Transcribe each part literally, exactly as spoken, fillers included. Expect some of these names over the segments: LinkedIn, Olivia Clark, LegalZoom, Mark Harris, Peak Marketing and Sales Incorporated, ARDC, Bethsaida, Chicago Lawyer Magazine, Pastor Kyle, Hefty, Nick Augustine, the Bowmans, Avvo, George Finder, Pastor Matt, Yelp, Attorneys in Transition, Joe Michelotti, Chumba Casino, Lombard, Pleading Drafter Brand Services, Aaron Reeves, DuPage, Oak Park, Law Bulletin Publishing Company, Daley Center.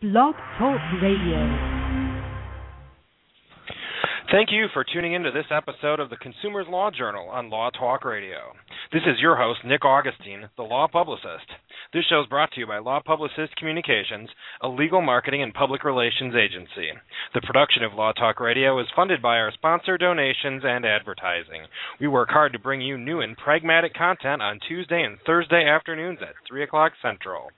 Blog Talk Radio. Thank you for tuning into this episode of the Consumer's Law Journal on Law Talk Radio. This is your host, Nick Augustine, the Law Publicist. This show is brought to you by Law Publicist Communications, a legal marketing and public relations agency. The production of Law Talk Radio is funded by our sponsor donations and advertising. We work hard to bring you new and pragmatic content on Tuesday and Thursday afternoons at three o'clock Central.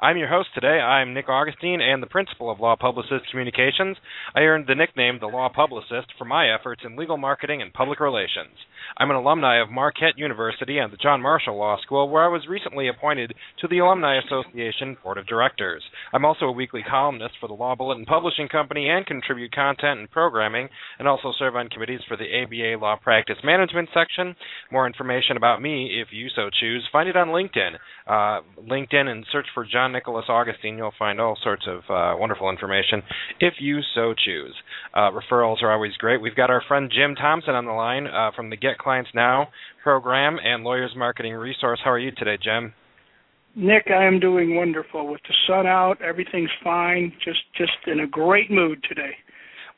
I'm your host today. I'm Nick Augustine and the principal of Law Publicist Communications. I earned the nickname The Law Publicist for my efforts in legal marketing and public relations. I'm an alumni of Marquette University and the John Marshall Law School, where I was recently appointed to the Alumni Association Board of Directors. I'm also a weekly columnist for the Law Bulletin Publishing Company and contribute content and programming, and also serve on committees for the A B A Law Practice Management section. More information about me, if you so choose, find it on LinkedIn. Uh, LinkedIn and search for John Nicholas Augustine. You'll find all sorts of uh, wonderful information if you so choose. Uh, referrals are always great. We've got our friend Jim Thompson on the line uh, from the Get Clients Now program and Lawyers Marketing Resource. How are you today, Jim? Nick, I am doing wonderful. With the sun out, everything's fine. Just, just in a great mood today.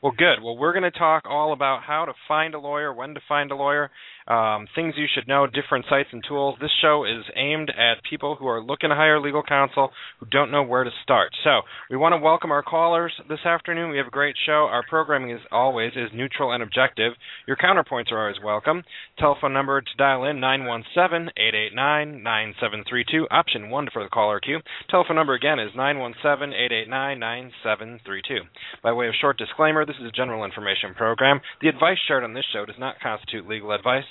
Well, good. Well, we're going to talk all about how to find a lawyer, when to find a lawyer, um, things you should know, different sites and tools. This show is aimed at people who are looking to hire legal counsel who don't know where to start. So we want to welcome our callers this afternoon. We have a great show. Our programming, as always, is neutral and objective. Your counterpoints are always welcome. Telephone number to dial in, nine one seven, eight eight nine, nine seven three two, option one for the caller queue. Telephone number, again, is nine one seven, eight eight nine, nine seven three two. By way of short disclaimer, this is a general information program. The advice shared on this show does not constitute legal advice.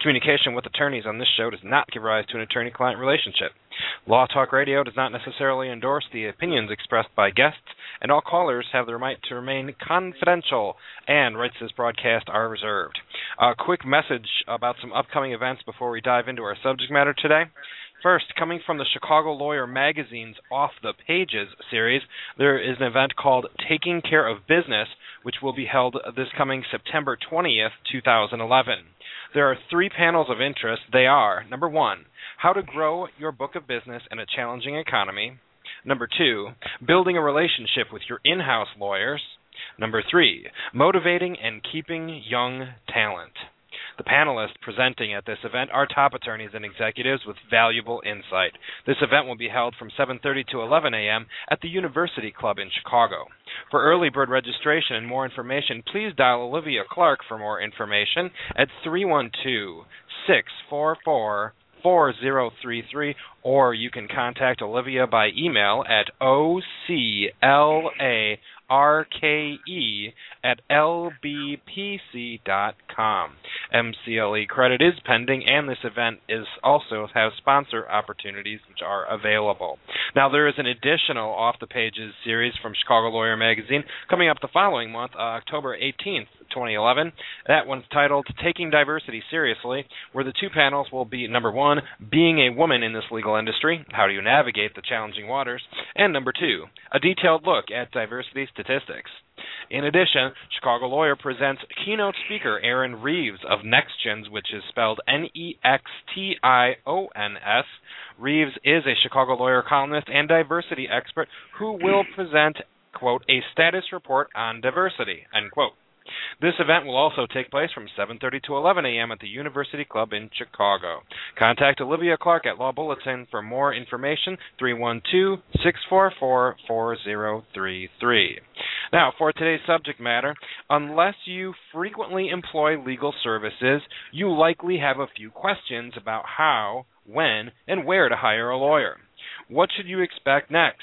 Communication with attorneys on this show does not give rise to an attorney-client relationship. Law Talk Radio does not necessarily endorse the opinions expressed by guests, and all callers have the right to remain confidential, and rights to this broadcast are reserved. A quick message about some upcoming events before we dive into our subject matter today. First, coming from the Chicago Lawyer Magazine's Off the Pages series, there is an event called Taking Care of Business, which will be held this coming September twentieth, two thousand eleven. There are three panels of interest. They are, number one, how to grow your book of business in a challenging economy. Number two, building a relationship with your in-house lawyers. Number three, motivating and keeping young talent. The panelists presenting at this event are top attorneys and executives with valuable insight. This event will be held from seven thirty to eleven a.m. at the University Club in Chicago. For early bird registration and more information, please dial Olivia Clark for more information at three one two, six four four, four zero three three, or you can contact Olivia by email at O C L A R K E at L B P C dot com. M C L E credit is pending, and this event is also has sponsor opportunities which are available. Now, there is an additional Off the Pages series from Chicago Lawyer Magazine coming up the following month, uh, October eighteenth, twenty eleven. That one's titled Taking Diversity Seriously, where the two panels will be, number one, being a woman in this legal industry, how do you navigate the challenging waters, and number two, a detailed look at diversity statistics. In addition, Chicago Lawyer presents keynote speaker Aaron Reeves of Nextions, which is spelled N E X T I O N S. Reeves is a Chicago Lawyer columnist and diversity expert who will present, quote, a status report on diversity, end quote. This event will also take place from seven thirty to eleven a.m. at the University Club in Chicago. Contact Olivia Clark at Law Bulletin for more information, three one two, six four four, four zero three three. Now, for today's subject matter, unless you frequently employ legal services, you likely have a few questions about how, when, and where to hire a lawyer. What should you expect next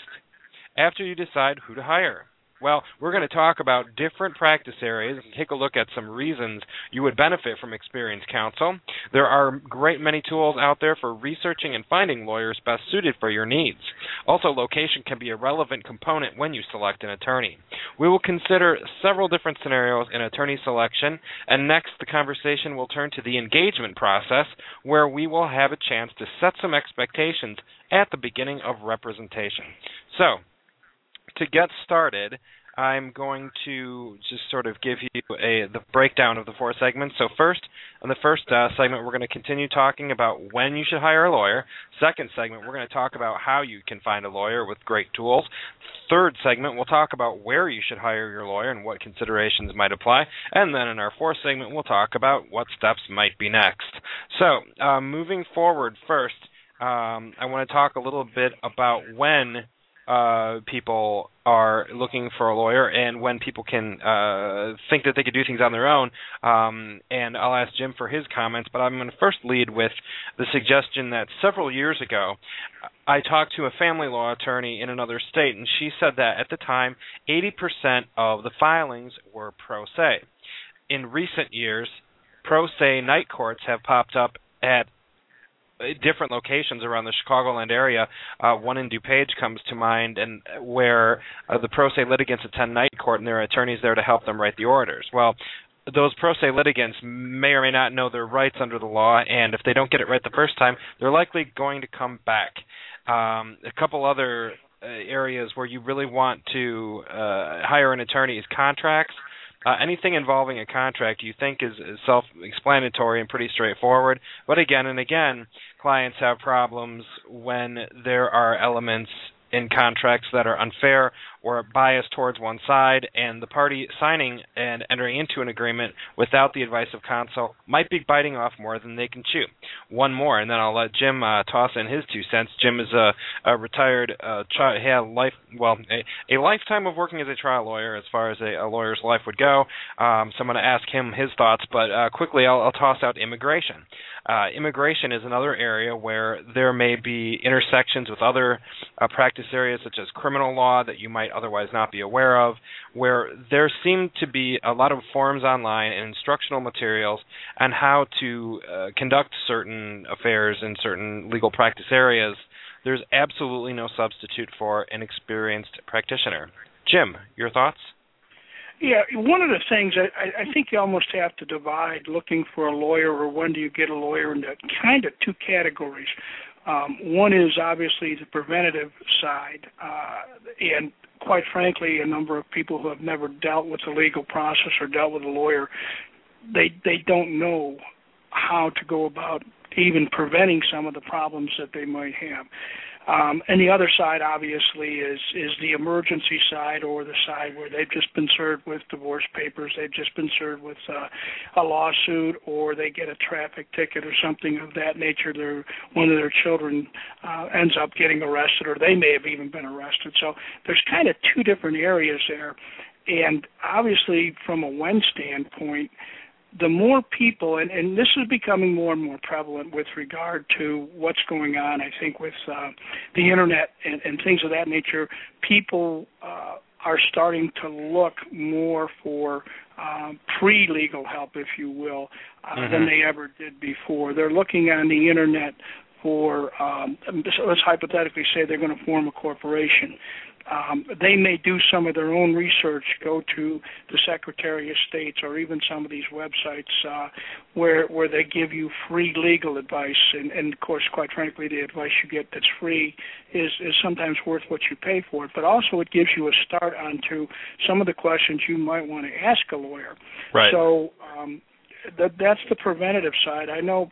after you decide who to hire? Well, we're going to talk about different practice areas and take a look at some reasons you would benefit from experienced counsel. There are a great many tools out there for researching and finding lawyers best suited for your needs. Also, location can be a relevant component when you select an attorney. We will consider several different scenarios in attorney selection, and next the conversation will turn to the engagement process, where we will have a chance to set some expectations at the beginning of representation. So, to get started, I'm going to just sort of give you a, the breakdown of the four segments. So first, in the first uh, segment, we're going to continue talking about when you should hire a lawyer. Second segment, we're going to talk about how you can find a lawyer with great tools. Third segment, we'll talk about where you should hire your lawyer and what considerations might apply. And then in our fourth segment, we'll talk about what steps might be next. So uh, moving forward first, um, I want to talk a little bit about when Uh, people are looking for a lawyer and when people can uh, think that they could do things on their own. Um, and I'll ask Jim for his comments, but I'm going to first lead with the suggestion that several years ago, I talked to a family law attorney in another state, and she said that at the time, eighty percent of the filings were pro se. In recent years, pro se night courts have popped up at different locations around the Chicagoland area. Uh, one in DuPage comes to mind, and where uh, the pro se litigants attend night court and there are attorneys there to help them write the orders. Well, those pro se litigants may or may not know their rights under the law, and if they don't get it right the first time, they're likely going to come back. Um, a couple other uh, areas where you really want to uh, hire an attorney is contracts. Uh, anything involving a contract you think is, is self-explanatory and pretty straightforward, but again and again, clients have problems when there are elements in contracts that are unfair or biased towards one side, and the party signing and entering into an agreement without the advice of counsel might be biting off more than they can chew. One more, and then I'll let Jim uh, toss in his two cents. Jim is a, a retired uh, tri- had life, well, a, a lifetime of working as a trial lawyer as far as a, a lawyer's life would go. Um, so I'm going to ask him his thoughts, but uh, quickly I'll, I'll toss out immigration. Uh, immigration is another area where there may be intersections with other uh, practice areas such as criminal law that you might otherwise not be aware of, where there seem to be a lot of forums online and instructional materials on how to uh, conduct certain affairs in certain legal practice areas. There's absolutely no substitute for an experienced practitioner. Jim, your thoughts? Yeah, one of the things I, I think you almost have to divide looking for a lawyer or when do you get a lawyer into kind of two categories. Um, one is obviously the preventative side, uh, and quite frankly, a number of people who have never dealt with the legal process or dealt with a lawyer, they they don't know how to go about even preventing some of the problems that they might have. Um, and the other side, obviously, is is the emergency side, or the side where they've just been served with divorce papers, they've just been served with uh, a lawsuit, or they get a traffic ticket or something of that nature. Their one of their children uh, ends up getting arrested, or they may have even been arrested. So there's kind of two different areas there. And obviously, from a when standpoint, the more people, and, and this is becoming more and more prevalent with regard to what's going on, I think, with uh, the Internet and, and things of that nature, people uh, are starting to look more for um, pre-legal help, if you will, uh, mm-hmm. than they ever did before. They're looking on the Internet for, um, let's hypothetically say they're going to form a corporation. Um, they may do some of their own research, go to the Secretary of States or even some of these websites uh, where where they give you free legal advice. And, and, of course, quite frankly, the advice you get that's free is, is sometimes worth what you pay for it. But also it gives you a start onto some of the questions you might want to ask a lawyer. Right. So um, th- that's the preventative side. I know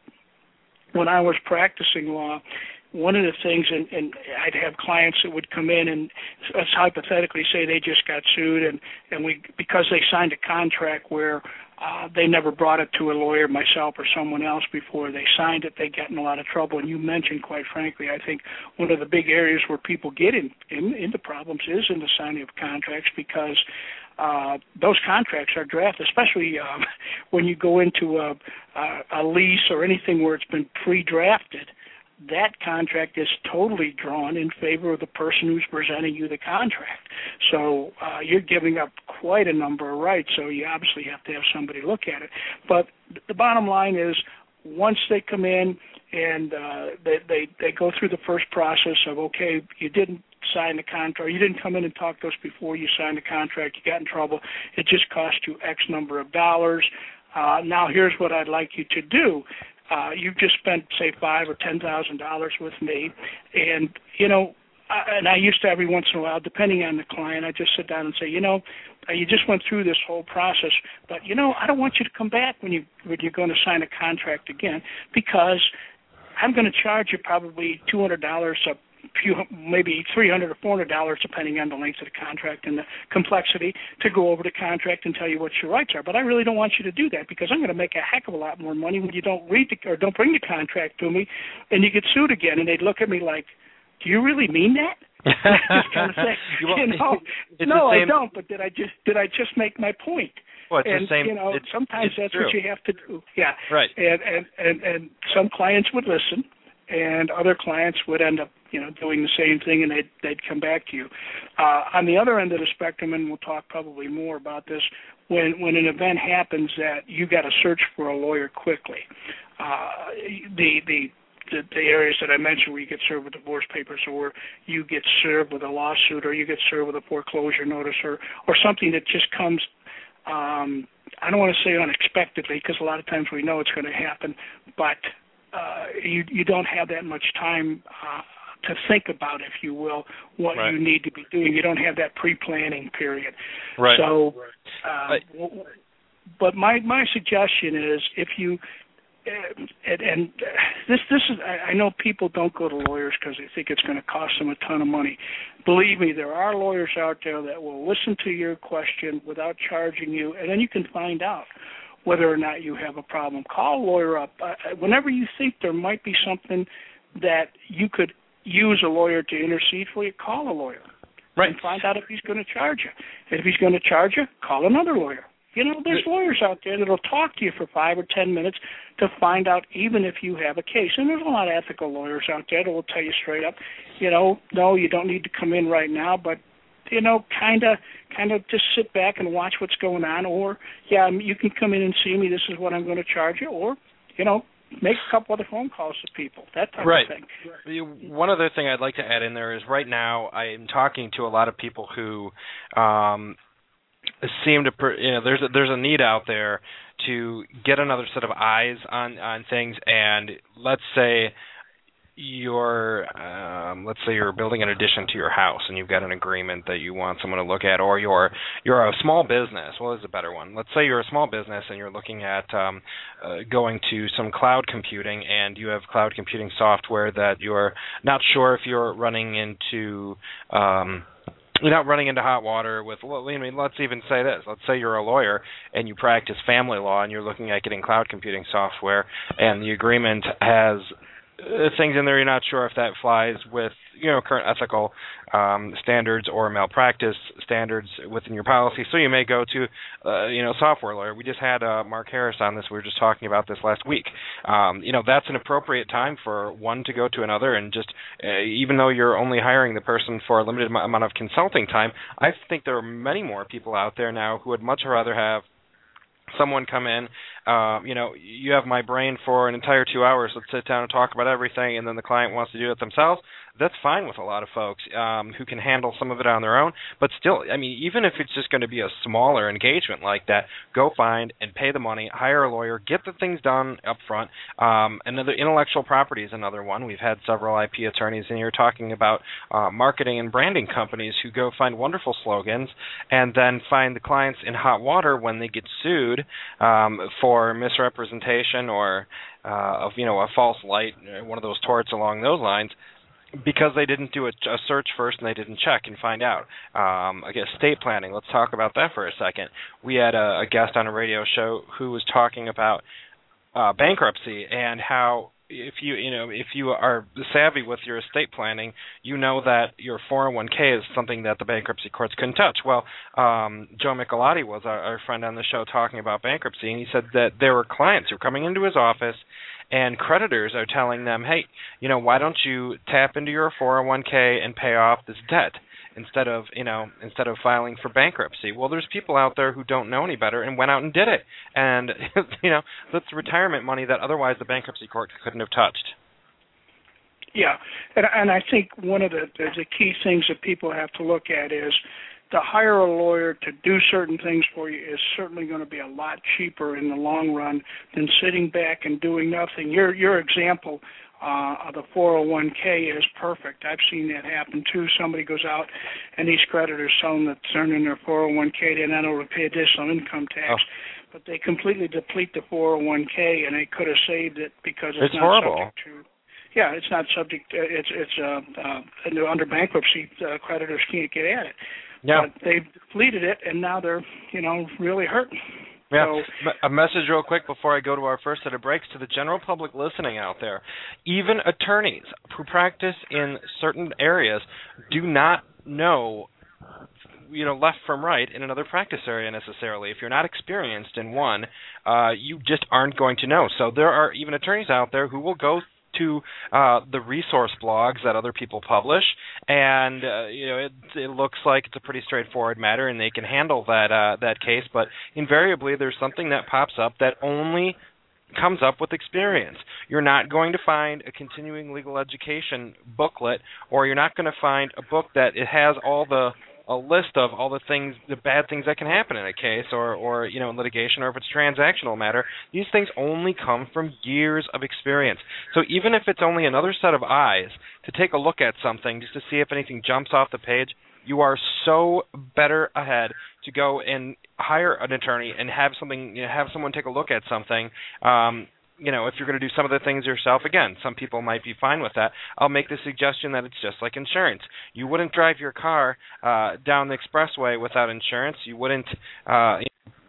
when I was practicing law, one of the things, and, and I'd have clients that would come in and, let's hypothetically say they just got sued, and, and we because they signed a contract where uh, they never brought it to a lawyer, myself or someone else before they signed it, they got in a lot of trouble. And you mentioned, quite frankly, I think one of the big areas where people get in, in, into problems is in the signing of contracts, because Uh, those contracts are drafted, especially um, when you go into a, a, a lease or anything where it's been pre-drafted. that contract is totally drawn in favor of the person who's presenting you the contract. So uh, you're giving up quite a number of rights, so you obviously have to have somebody look at it. But the bottom line is, once they come in and uh, they, they, they go through the first process of, okay, you didn't sign the contract, you didn't come in and talk to us before you signed the contract, you got in trouble, it just cost you X number of dollars. Uh, now here's what I'd like you to do. Uh, you've just spent, say, five or ten thousand dollars with me, and you know, I, and I used to every once in a while, depending on the client, I just sit down and say, you know, you just went through this whole process, but you know, I don't want you to come back when you when you're going to sign a contract again, because I'm going to charge you probably two hundred dollars a maybe three hundred dollars or four hundred dollars, depending on the length of the contract and the complexity, to go over the contract and tell you what your rights are. But I really don't want you to do that, because I'm going to make a heck of a lot more money when you don't read the, or don't bring the contract to me, and you get sued again. And they'd look at me like, do you really mean that? Just kind of say, you know, no, I don't, but did I just did I just make my point? Well, it's and, the same, you know, it's, sometimes it's that's true. What you have to do. Yeah. Right. And, and, and, and some clients would listen, and other clients would end up, you know, doing the same thing, and they'd, they'd come back to you. Uh, on the other end of the spectrum, and we'll talk probably more about this, when, when an event happens that you got to search for a lawyer quickly, uh, the, the the the areas that I mentioned where you get served with divorce papers, or you get served with a lawsuit, or you get served with a foreclosure notice, or, or something that just comes, um, I don't want to say unexpectedly, because a lot of times we know it's going to happen, but Uh, you, you don't have that much time uh, to think about, if you will, what right. you need to be doing. You don't have that pre-planning period. Right. So, uh, right. but my, my suggestion is, if you uh, and, and this this is I, I know people don't go to lawyers because they think it's going to cost them a ton of money. Believe me, there are lawyers out there that will listen to your question without charging you, and then you can find out whether or not you have a problem. Call a lawyer up. Uh, whenever you think there might be something that you could use a lawyer to intercede for you, call a lawyer. Right. And find out if he's going to charge you. And if he's going to charge you, call another lawyer. You know, there's lawyers out there that will talk to you for five or ten minutes to find out even if you have a case. And there's a lot of ethical lawyers out there that will tell you straight up, you know, no, you don't need to come in right now, but you know, kind of kind of just sit back and watch what's going on, or, yeah, you can come in and see me, this is what I'm going to charge you, or, you know, make a couple other phone calls to people, that type right. of thing. Right. One other thing I'd like to add in there is, right now I am talking to a lot of people who um, seem to, per, you know, there's a, there's a need out there to get another set of eyes on, on things, and let's say, You're, um, let's say you're building an addition to your house and you've got an agreement that you want someone to look at, or you're you're a small business. Well, this is a better one. Let's say you're a small business and you're looking at um, uh, going to some cloud computing, and you have cloud computing software that you're not sure if you're running into um, you're not running into hot water with. Well, I mean, let's even say this. Let's say you're a lawyer and you practice family law and you're looking at getting cloud computing software, and the agreement has things in there you're not sure if that flies with, you know, current ethical um, standards or malpractice standards within your policy. So you may go to, uh, you know, software lawyer. We just had uh, Mark Harris on this. We were just talking about this last week. Um, you know, that's an appropriate time for one to go to another, and just uh, even though you're only hiring the person for a limited amount of consulting time, I think there are many more people out there now who would much rather have someone come in, uh, you know, you have my brain for an entire two hours, let's sit down and talk about everything, and then the client wants to do it themselves. That's fine with a lot of folks um, who can handle some of it on their own. But still, I mean, even if it's just going to be a smaller engagement like that, go find and pay the money, hire a lawyer, get the things done up front. Um, another intellectual property is another one. We've had several I P attorneys in here talking about uh, marketing and branding companies who go find wonderful slogans and then find the clients in hot water when they get sued um, for misrepresentation or uh, of, you know, a false light, one of those torts along those lines, because they didn't do a, a search first and they didn't check and find out. Um, I guess estate planning, let's talk about that for a second. We had a, a guest on a radio show who was talking about uh, bankruptcy and how if you you know if you are savvy with your estate planning, you know that your four oh one k is something that the bankruptcy courts couldn't touch. Well, um, Joe Michelotti was our, our friend on the show talking about bankruptcy, and he said that there were clients who were coming into his office and creditors are telling them, hey, you know, why don't you tap into your four oh one k and pay off this debt instead of, you know, instead of filing for bankruptcy. Well, there's people out there who don't know any better and went out and did it. And, you know, that's retirement money that otherwise the bankruptcy court couldn't have touched. Yeah, and, and I think one of the, the key things that people have to look at is to hire a lawyer to do certain things for you is certainly going to be a lot cheaper in the long run than sitting back and doing nothing. Your, your example Uh, the four oh one k is perfect. I've seen that happen too. Somebody goes out and these creditors tell them that they're in their four oh one k, they're not able to pay additional income tax, oh. but they completely deplete the four oh one k and they could have saved it because it's, it's not horrible. subject to. Yeah, it's not subject. To, it's it's uh, uh, under bankruptcy. Uh, creditors can't get at it. Yeah, but they've depleted it and now they're you know really hurt. Yeah, a message real quick before I go to our first set of breaks to the general public listening out there. Even attorneys who practice in certain areas do not know, you know, left from right in another practice area necessarily. If you're not experienced in one, uh, you just aren't going to know. So there are even attorneys out there who will go to uh, the resource blogs that other people publish, and uh, you know it, it looks like it's a pretty straightforward matter, and they can handle that uh, that case. But invariably, there's something that pops up that only comes up with experience. You're not going to find a continuing legal education booklet, or you're not going to find a book that it has all the a list of all the things, the bad things that can happen in a case, or, or you know, in litigation, or if it's transactional matter. These things only come from years of experience. So even if it's only another set of eyes to take a look at something just to see if anything jumps off the page, you are so better ahead to go and hire an attorney and have something, you know, have someone take a look at something. Um, you know, if you're going to do some of the things yourself, again, some people might be fine with that. I'll make the suggestion that it's just like insurance. You wouldn't drive your car uh, down the expressway without insurance. You wouldn't uh,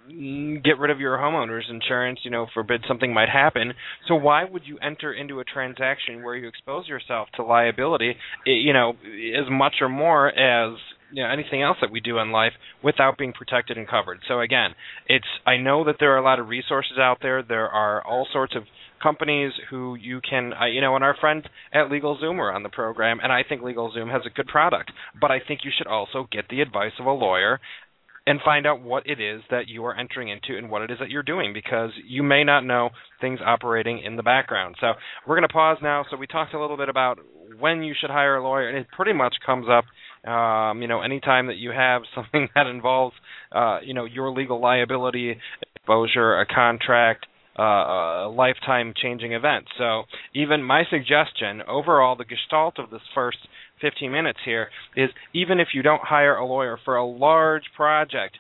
get rid of your homeowner's insurance, you know, forbid something might happen. So why would you enter into a transaction where you expose yourself to liability, you know, as much or more as, you know, anything else that we do in life without being protected and covered? So again, it's I know that there are a lot of resources out there. There are all sorts of companies who you can, uh, you know, and our friends at LegalZoom are on the program, and I think LegalZoom has a good product. But I think you should also get the advice of a lawyer and find out what it is that you are entering into and what it is that you're doing, because you may not know things operating in the background. So we're going to pause now. So we talked a little bit about when you should hire a lawyer, and it pretty much comes up Um, you know, anytime that you have something that involves, uh, you know, your legal liability, exposure, a contract, uh, a lifetime changing event. So even my suggestion overall, the gestalt of this first fifteen minutes here is, even if you don't hire a lawyer for a large project,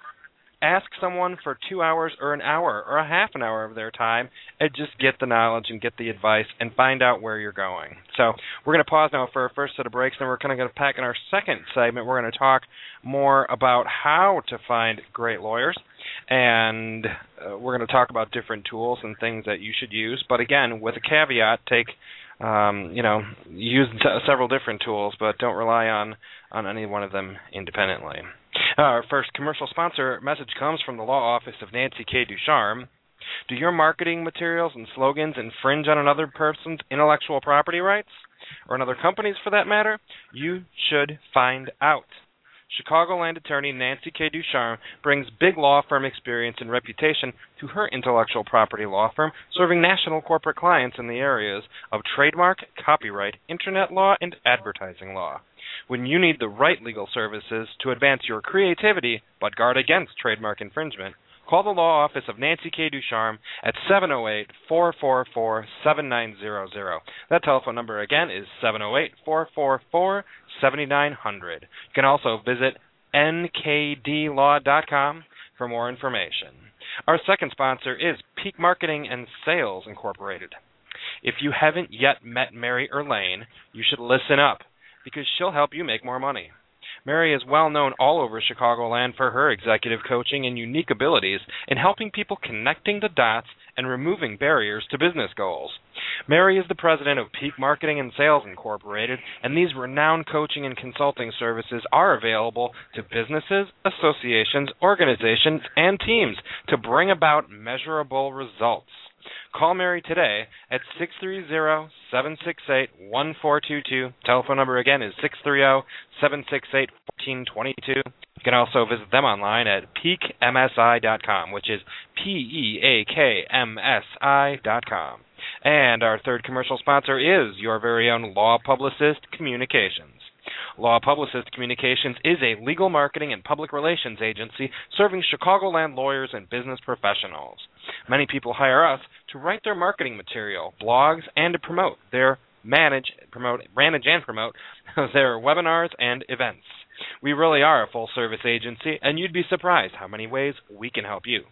ask someone for two hours or an hour or a half an hour of their time and just get the knowledge and get the advice and find out where you're going. So we're going to pause now for our first set of breaks, and we're kind of going to pack in our second segment. We're going to talk more about how to find great lawyers, and uh, we're going to talk about different tools and things that you should use. But again, with a caveat, take um, you know, use t- several different tools, but don't rely on, on any one of them independently. Our first commercial sponsor message comes from the law office of Nancy K. Ducharme. Do your marketing materials and slogans infringe on another person's intellectual property rights, or another company's for that matter? You should find out. Chicagoland attorney Nancy K. Ducharme brings big law firm experience and reputation to her intellectual property law firm, serving national corporate clients in the areas of trademark, copyright, internet law, and advertising law. When you need the right legal services to advance your creativity but guard against trademark infringement, call the law office of Nancy K. Ducharme at seven oh eight, four four four, seven nine zero zero. That telephone number again is seven oh eight, four four four, seven nine zero zero. You can also visit N K D law dot com for more information. Our second sponsor is Peak Marketing and Sales Incorporated. If you haven't yet met Mary Erlaine, you should listen up, because she'll help you make more money. Mary is well known all over Chicagoland for her executive coaching and unique abilities in helping people connecting the dots and removing barriers to business goals. Mary is the president of Peak Marketing and Sales Incorporated, and these renowned coaching and consulting services are available to businesses, associations, organizations, and teams to bring about measurable results. Call Mary today at six three zero, seven six eight, one four two two. Telephone number again is six three zero, seven six eight, one four two two. You can also visit them online at peak m s i dot com, which is P E A K M S I dot com. And our third commercial sponsor is your very own Law Publicist Communications. Law Publicist Communications is a legal marketing and public relations agency serving Chicagoland lawyers and business professionals. Many people hire us to write their marketing material, blogs, and to promote their manage, promote, manage and promote their webinars and events. We really are a full-service agency, and you'd be surprised how many ways we can help you.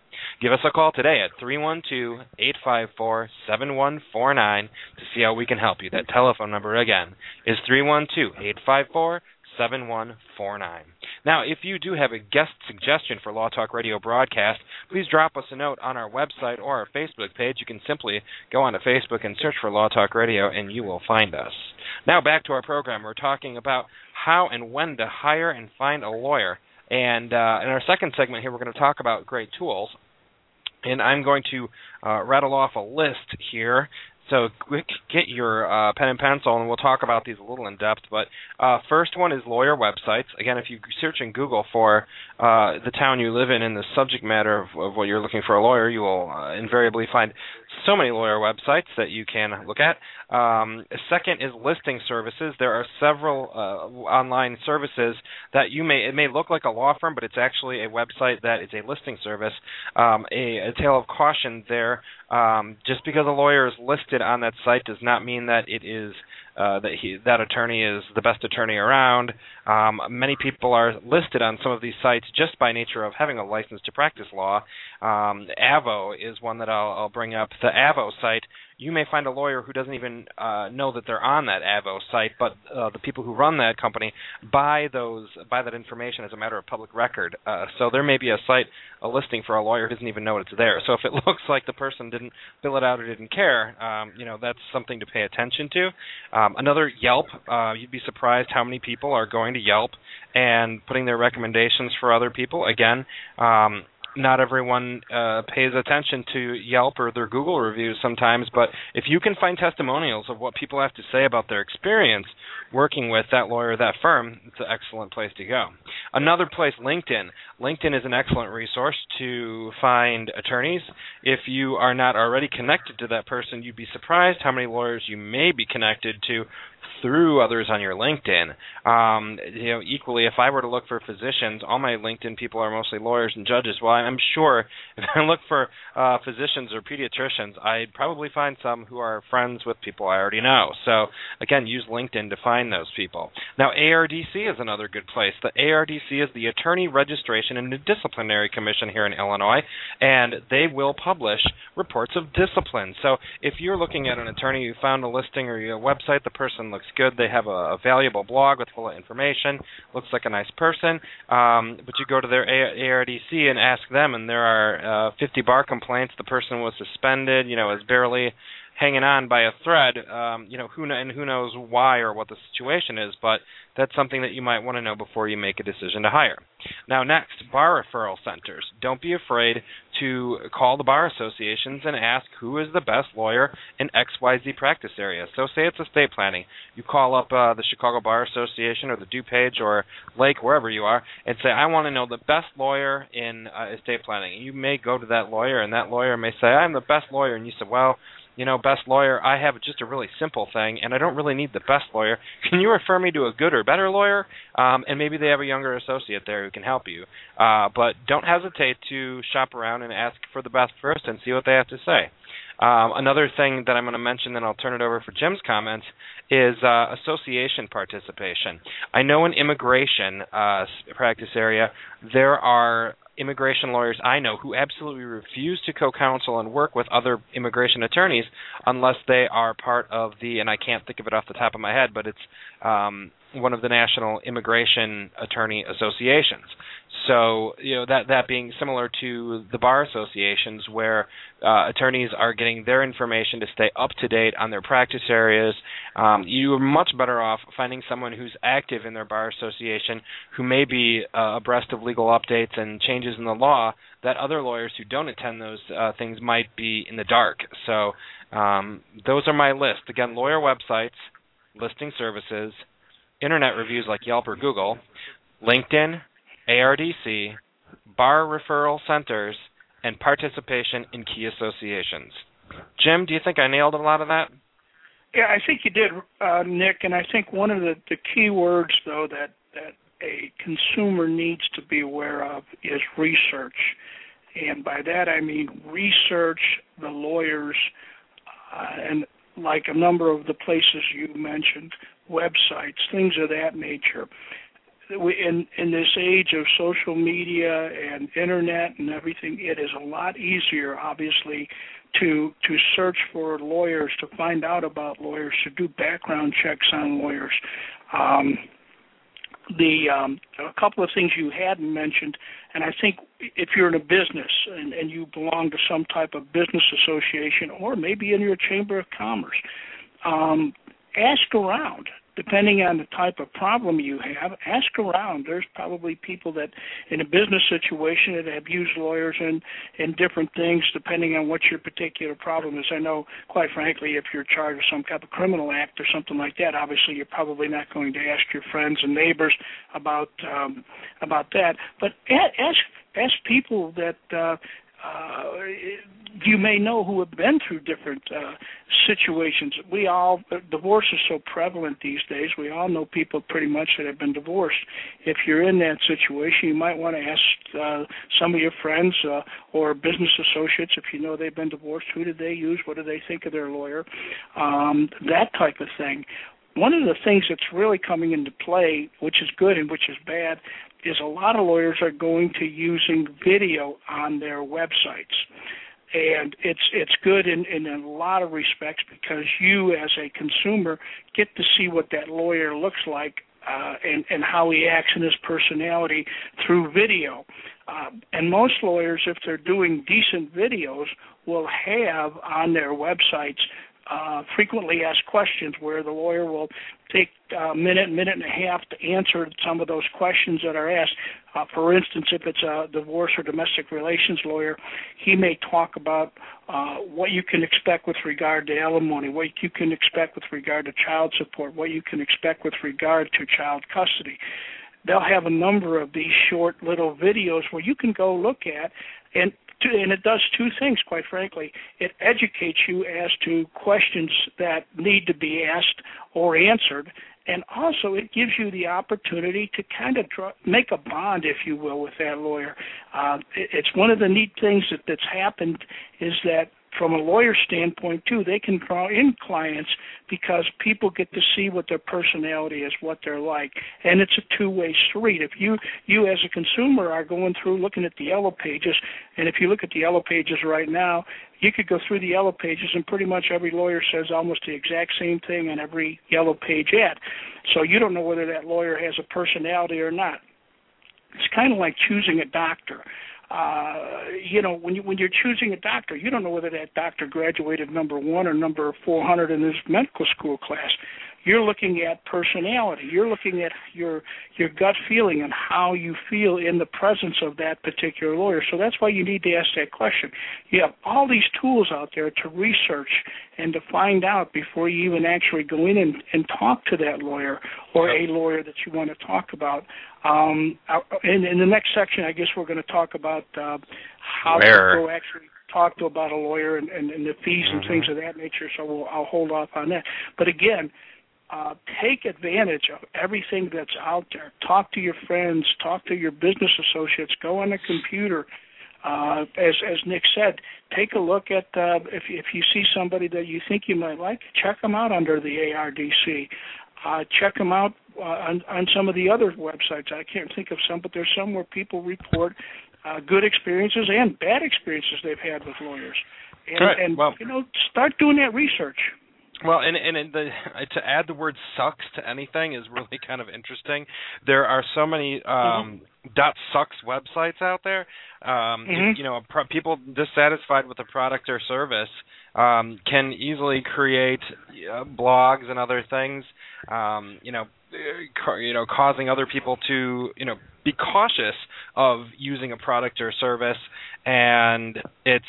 Give us a call today at three one two, eight five four, seven one four nine to see how we can help you. That telephone number, again, is three one two, eight five four, seven one four nine. Now, if you do have a guest suggestion for Law Talk Radio broadcast, please drop us a note on our website or our Facebook page. You can simply go onto Facebook and search for Law Talk Radio, and you will find us. Now, back to our program. We're talking about how and when to hire and find a lawyer. And uh, in our second segment here, we're going to talk about great tools. And I'm going to uh, rattle off a list here. So quick, get your uh, pen and pencil, and we'll talk about these a little in depth. But uh, first one is lawyer websites. Again, if you search in Google for uh, the town you live in and the subject matter of, of what you're looking for a lawyer, you will uh, invariably find so many lawyer websites that you can look at. Um, second is listing services. There are several uh, online services that you may, it may look like a law firm, but it's actually a website that is a listing service. Um, a, a tale of caution there. Um, just because a lawyer is listed on that site does not mean that it is uh, that he, that attorney is the best attorney around. Um, many people are listed on some of these sites just by nature of having a license to practice law. Um, Avvo is one that I'll, I'll bring up. The Avvo site, you may find a lawyer who doesn't even uh, know that they're on that Avvo site, but uh, the people who run that company buy those buy that information as a matter of public record. Uh, so there may be a site, a listing for a lawyer who doesn't even know it's there. So if it looks like the person didn't fill it out or didn't care, um, you know, that's something to pay attention to. Um, another, Yelp. Uh, you'd be surprised how many people are going to Yelp and putting their recommendations for other people. Again, um, not everyone uh, pays attention to Yelp or their Google reviews sometimes, but if you can find testimonials of what people have to say about their experience working with that lawyer or that firm, it's an excellent place to go. Another place, LinkedIn. LinkedIn is an excellent resource to find attorneys. If you are not already connected to that person, you'd be surprised how many lawyers you may be connected to through others on your LinkedIn. Um, you know, equally, if I were to look for physicians, all my LinkedIn people are mostly lawyers and judges. Well, I'm sure if I look for uh, physicians or pediatricians, I'd probably find some who are friends with people I already know. So, again, use LinkedIn to find those people. Now, A R D C is another good place. The A R D C is the Attorney Registration and Disciplinary Commission here in Illinois, and they will publish reports of discipline. So if you're looking at an attorney, you found a listing or your website, the person looks good. They have a, a valuable blog with full of information. Looks like a nice person. Um, but you go to their A R D C and ask them, and there are uh, fifty bar complaints. The person was suspended. You know, is barely hanging on by a thread. Um, you know, who and who knows why or what the situation is. But that's something that you might want to know before you make a decision to hire. Now, next, bar referral centers. Don't be afraid to call the bar associations and ask who is the best lawyer in X Y Z practice area. So say it's estate planning. You call up uh, the Chicago Bar Association or the DuPage or Lake, wherever you are, and say, I want to know the best lawyer in uh, estate planning. And you may go to that lawyer, and that lawyer may say, I'm the best lawyer. And you say, well, you know, best lawyer, I have just a really simple thing, and I don't really need the best lawyer. Can you refer me to a good or better lawyer? Um, and maybe they have a younger associate there who can help you. Uh, but don't hesitate to shop around and ask for the best first and see what they have to say. Um, another thing that I'm going to mention, and I'll turn it over for Jim's comments, is uh, association participation. I know in immigration uh, practice area, there are immigration lawyers I know who absolutely refuse to co-counsel and work with other immigration attorneys unless they are part of the, and I can't think of it off the top of my head, but it's um, one of the National Immigration Attorney Associations. So, you know, that, that being similar to the bar associations where uh, attorneys are getting their information to stay up to date on their practice areas, um, you are much better off finding someone who's active in their bar association who may be uh, abreast of legal updates and changes in the law that other lawyers who don't attend those uh, things might be in the dark. So um, those are my list. Again, lawyer websites, listing services, internet reviews like Yelp or Google, LinkedIn, A R D C, bar referral centers, and participation in key associations. Jim, do you think I nailed a lot of that? Yeah, I think you did, uh, Nick. And I think one of the, the key words, though, that, that a consumer needs to be aware of is research. And by that, I mean research the lawyers uh, and like a number of the places you mentioned, websites, things of that nature. In, in this age of social media and internet and everything, it is a lot easier, obviously, to to search for lawyers, to find out about lawyers, to do background checks on lawyers. Um, the um, a couple of things you hadn't mentioned, and I think if you're in a business and, and you belong to some type of business association or maybe in your chamber of commerce, um, ask around. Depending on the type of problem you have, ask around. There's probably people that, in a business situation, that have used lawyers in, in different things, depending on what your particular problem is. I know, quite frankly, if you're charged with some type of criminal act or something like that, obviously you're probably not going to ask your friends and neighbors about um, about that. But ask ask people that. Uh, Uh, you may know who have been through different uh, situations. We all, divorce is so prevalent these days, we all know people pretty much that have been divorced. If you're in that situation, you might want to ask uh, some of your friends uh, or business associates, if you know they've been divorced, who did they use, what do they think of their lawyer, um, that type of thing. One of the things that's really coming into play, which is good and which is bad, is a lot of lawyers are going to using video on their websites. And it's it's good in, in a lot of respects because you as a consumer get to see what that lawyer looks like uh, and, and how he acts in his personality through video. Uh, and most lawyers, if they're doing decent videos, will have on their websites Uh, frequently asked questions where the lawyer will take a minute, minute and a half to answer some of those questions that are asked. Uh, for instance, if it's a divorce or domestic relations lawyer, he may talk about uh, what you can expect with regard to alimony, what you can expect with regard to child support, what you can expect with regard to child custody. They'll have a number of these short little videos where you can go look at and To, and it does two things, quite frankly. It educates you as to questions that need to be asked or answered, and also it gives you the opportunity to kind of draw, make a bond, if you will, with that lawyer. Uh, it, it's one of the neat things that, that's happened is that from a lawyer standpoint, too, they can draw in clients because people get to see what their personality is, what they're like. And it's a two-way street. If you, you as a consumer are going through looking at the Yellow Pages, and if you look at the Yellow Pages right now, you could go through the Yellow Pages and pretty much every lawyer says almost the exact same thing on every Yellow Page ad. So you don't know whether that lawyer has a personality or not. It's kind of like choosing a doctor. Uh, you know, when, you, when you're choosing a doctor, you don't know whether that doctor graduated number one or number four hundred in his medical school class. You're looking at personality. You're looking at your your gut feeling and how you feel in the presence of that particular lawyer. So that's why you need to ask that question. You have all these tools out there to research and to find out before you even actually go in and, and talk to that lawyer or a lawyer that you want to talk about. Um, in, in the next section, I guess we're going to talk about uh, how to go actually talk to about a lawyer and, and, and the fees and mm-hmm. things of that nature, so we'll, I'll hold off on that. But again, Uh, take advantage of everything that's out there. Talk to your friends. Talk to your business associates. Go on the computer. Uh, as, as Nick said, take a look at uh, if, if you see somebody that you think you might like, check them out under the A R D C. Uh, check them out uh, on, on some of the other websites. I can't think of some, but there's some where people report uh, good experiences and bad experiences they've had with lawyers. And, right. and well, you know, start doing that research. Well, and and the, to add the word sucks to anything is really kind of interesting. There are so many um, mm-hmm. .sucks websites out there. Um, mm-hmm. if, you know, pro- people dissatisfied with a product or service um, can easily create uh, blogs and other things, um, you know, ca- you know, causing other people to, you know, be cautious of using a product or service, and it's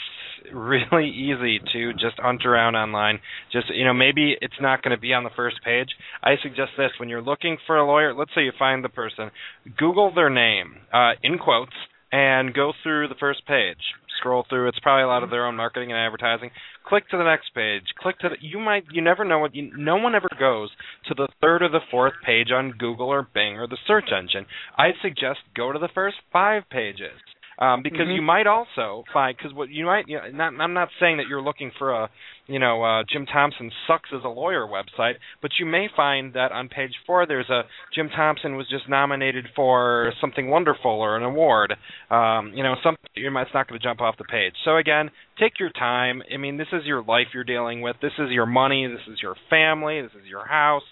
really easy to just hunt around online. Just, you know, maybe it's not going to be on the first page. I suggest this: when you're looking for a lawyer, let's say you find the person, Google their name, uh, in quotes, and go through the first page. Scroll through. It's probably a lot of their own marketing and advertising. Click to the next page. Click to the, you might you never know what you, no one ever goes to the third or the fourth page on Google or Bing or the search engine. I'd suggest go to the first five pages. Um, because mm-hmm. you might also find, because what you might, you know, not, I'm not saying that you're looking for a, you know, uh, Jim Thompson sucks as a lawyer website, but you may find that on page four there's a Jim Thompson was just nominated for something wonderful or an award, um, you know, something that's not going to jump off the page. So again, take your time. I mean, this is your life you're dealing with. This is your money. This is your family. This is your house.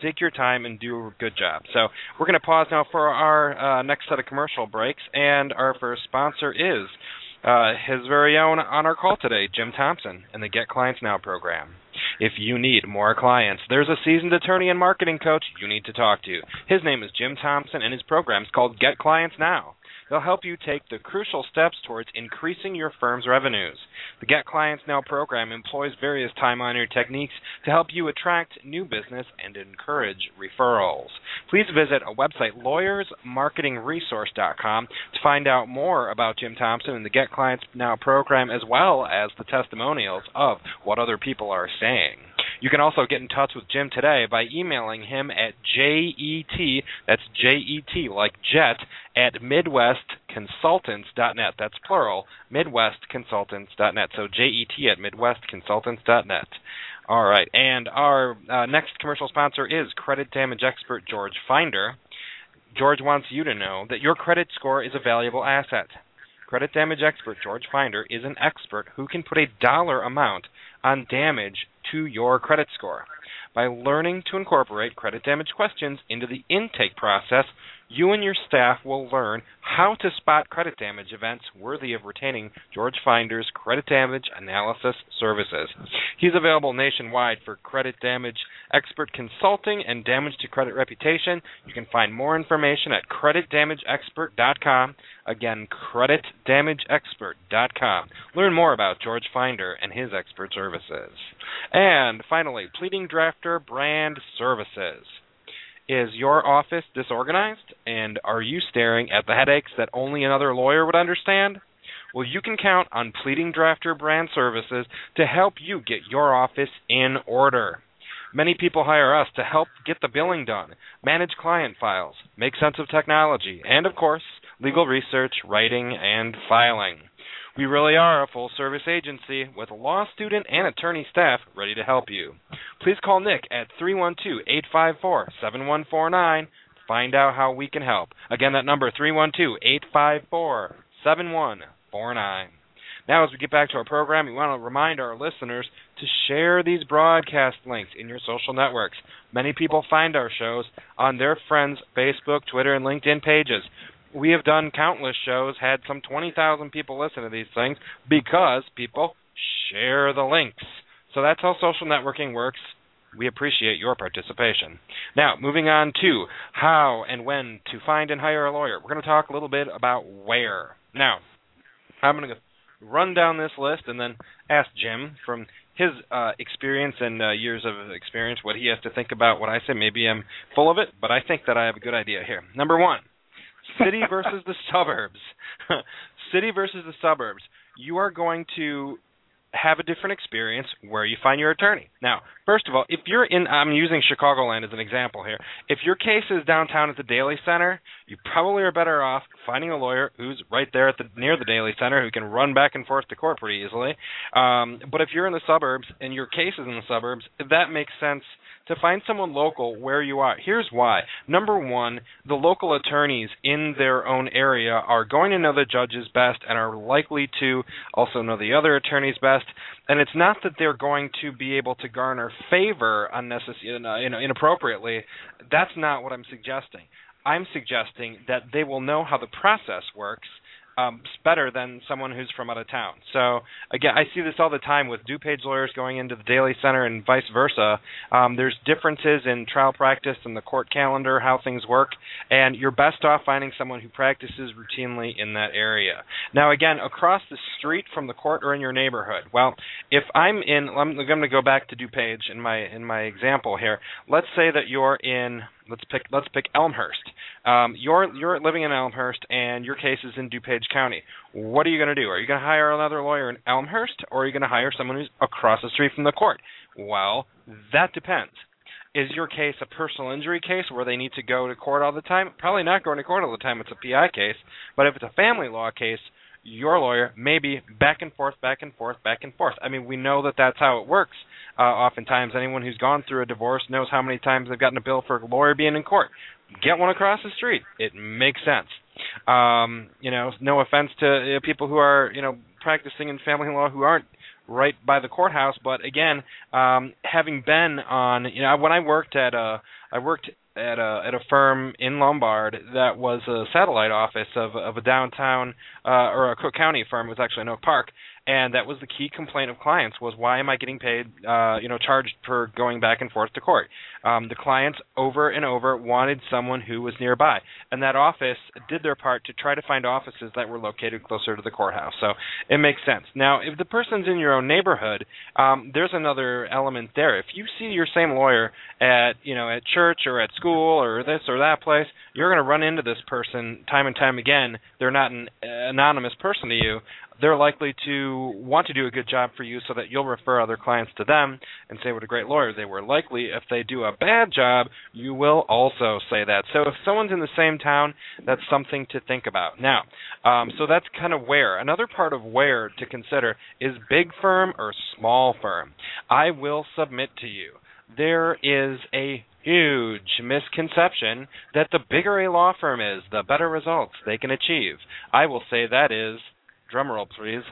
Take your time and do a good job. So we're going to pause now for our uh, next set of commercial breaks, and our first sponsor is uh, his very own on our call today, Jim Thompson, and the Get Clients Now program. If you need more clients, there's a seasoned attorney and marketing coach you need to talk to. His name is Jim Thompson, and his program is called Get Clients Now. They'll help you take the crucial steps towards increasing your firm's revenues. The Get Clients Now program employs various time-honored techniques to help you attract new business and encourage referrals. Please visit a website, lawyers marketing resource dot com, to find out more about Jim Thompson and the Get Clients Now program, as well as the testimonials of what other people are saying. You can also get in touch with Jim today by emailing him at J E T, that's J E T like jet, at midwest consultants dot net. That's plural, midwest consultants dot net. So J E T at midwest consultants dot net. All right, and our uh, next commercial sponsor is credit damage expert George Finder. George wants you to know that your credit score is a valuable asset. Credit damage expert George Finder is an expert who can put a dollar amount on damage to your credit score. By learning to incorporate credit damage questions into the intake process, you and your staff will learn how to spot credit damage events worthy of retaining George Finder's credit damage analysis services. He's available nationwide for credit damage expert consulting and damage to credit reputation. You can find more information at credit damage expert dot com. Again, credit damage expert dot com. Learn more about George Finder and his expert services. And finally, Pleading Drafter Brand Services. Is your office disorganized, and are you staring at the headaches that only another lawyer would understand? Well, you can count on Pleading Drafter Brand Services to help you get your office in order. Many people hire us to help get the billing done, manage client files, make sense of technology, and, of course, legal research, writing, and filing. We really are a full-service agency with law student and attorney staff ready to help you. Please call Nick at three one two, eight five four, seven one four nine to find out how we can help. Again, that number, three one two, eight five four, seven one four nine. Now, as we get back to our program, we want to remind our listeners to share these broadcast links in your social networks. Many people find our shows on their friends' Facebook, Twitter, and LinkedIn pages. We have done countless shows, had some twenty thousand people listen to these things because people share the links. So that's how social networking works. We appreciate your participation. Now, moving on to how and when to find and hire a lawyer. We're going to talk a little bit about where. Now, I'm going to run down this list and then ask Jim from his uh, experience and uh, years of experience what he has to think about what I say. Maybe I'm full of it, but I think that I have a good idea here. Number one. City versus the suburbs. City versus the suburbs. You are going to have a different experience where you find your attorney. Now, first of all, if you're in, I'm using Chicagoland as an example here. If your case is downtown at the Daley Center, you probably are better off finding a lawyer who's right there at the near the Daley Center who can run back and forth to court pretty easily. Um, but if you're in the suburbs and your case is in the suburbs, that makes sense to find someone local where you are. Here's why. Number one, the local attorneys in their own area are going to know the judges best and are likely to also know the other attorneys best. And it's not that they're going to be able to garner favor unnecessarily, you know, you know, inappropriately, that's not what I'm suggesting. I'm suggesting that they will know how the process works um, better than someone who's from out of town. So, again, I see this all the time with DuPage lawyers going into the Daley Center and vice versa. Um, there's differences in trial practice and the court calendar, how things work, and you're best off finding someone who practices routinely in that area. Now, again, across the street from the court or in your neighborhood. Well, if I'm in, I'm going to go back to DuPage in my in my example here. Let's say that you're in. Let's pick. Let's pick Elmhurst. Um, you're you're living in Elmhurst, and your case is in DuPage County. What are you going to do? Are you going to hire another lawyer in Elmhurst, or are you going to hire someone who's across the street from the court? Well, that depends. Is your case a personal injury case where they need to go to court all the time? Probably not going to court all the time. It's a P I case. But if it's a family law case, your lawyer may be back and forth, back and forth, back and forth. I mean, we know that that's how it works. Uh, oftentimes, anyone who's gone through a divorce knows how many times they've gotten a bill for a lawyer being in court. Get one across the street. It makes sense. Um, you know, no offense to uh, people who are, you know, practicing in family law who aren't right by the courthouse. But again, um, having been on, you know, when I worked at a, I worked at a at a firm in Lombard that was a satellite office of of a downtown uh, or a Cook County firm. It was actually in Oak Park, and that was the key complaint of clients was, why am I getting paid, uh, you know, charged for going back and forth to court? Um, the clients over and over wanted someone who was nearby, and that office did their part to try to find offices that were located closer to the courthouse. So it makes sense. Now, if the person's in your own neighborhood, um, there's another element there. If you see your same lawyer at, you know, at church or at school, or this or that place, you're going to run into this person time and time again. They're not an anonymous person to you. They're likely to want to do a good job for you so that you'll refer other clients to them and say what a great lawyer they were. Likely, if they do a bad job, you will also say that. So if someone's in the same town, that's something to think about. Now, um, so that's kind of where. Another part of where to consider is big firm or small firm. I will submit to you, there is a huge misconception that the bigger a law firm is, the better results they can achieve. I will say that is, drumroll please.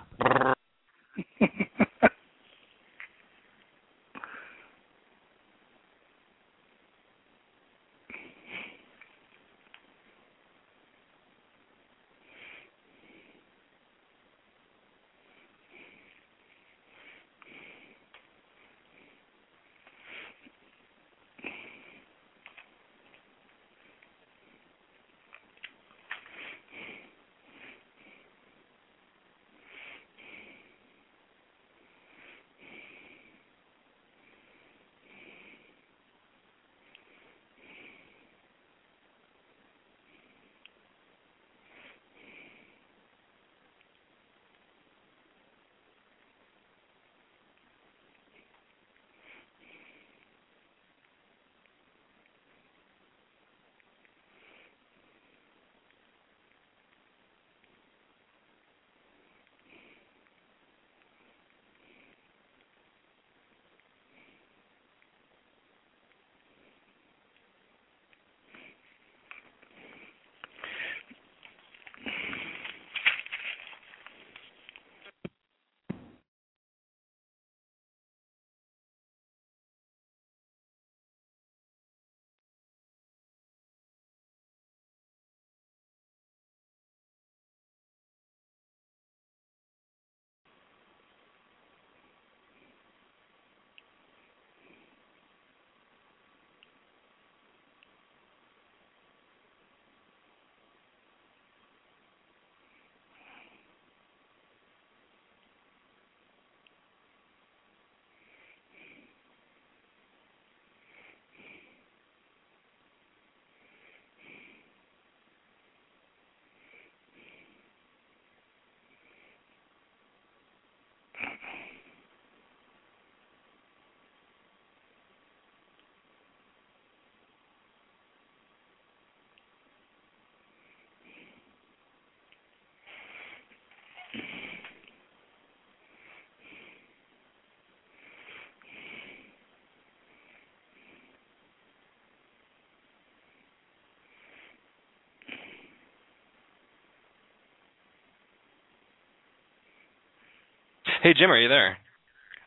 Hey, Jim, are you there?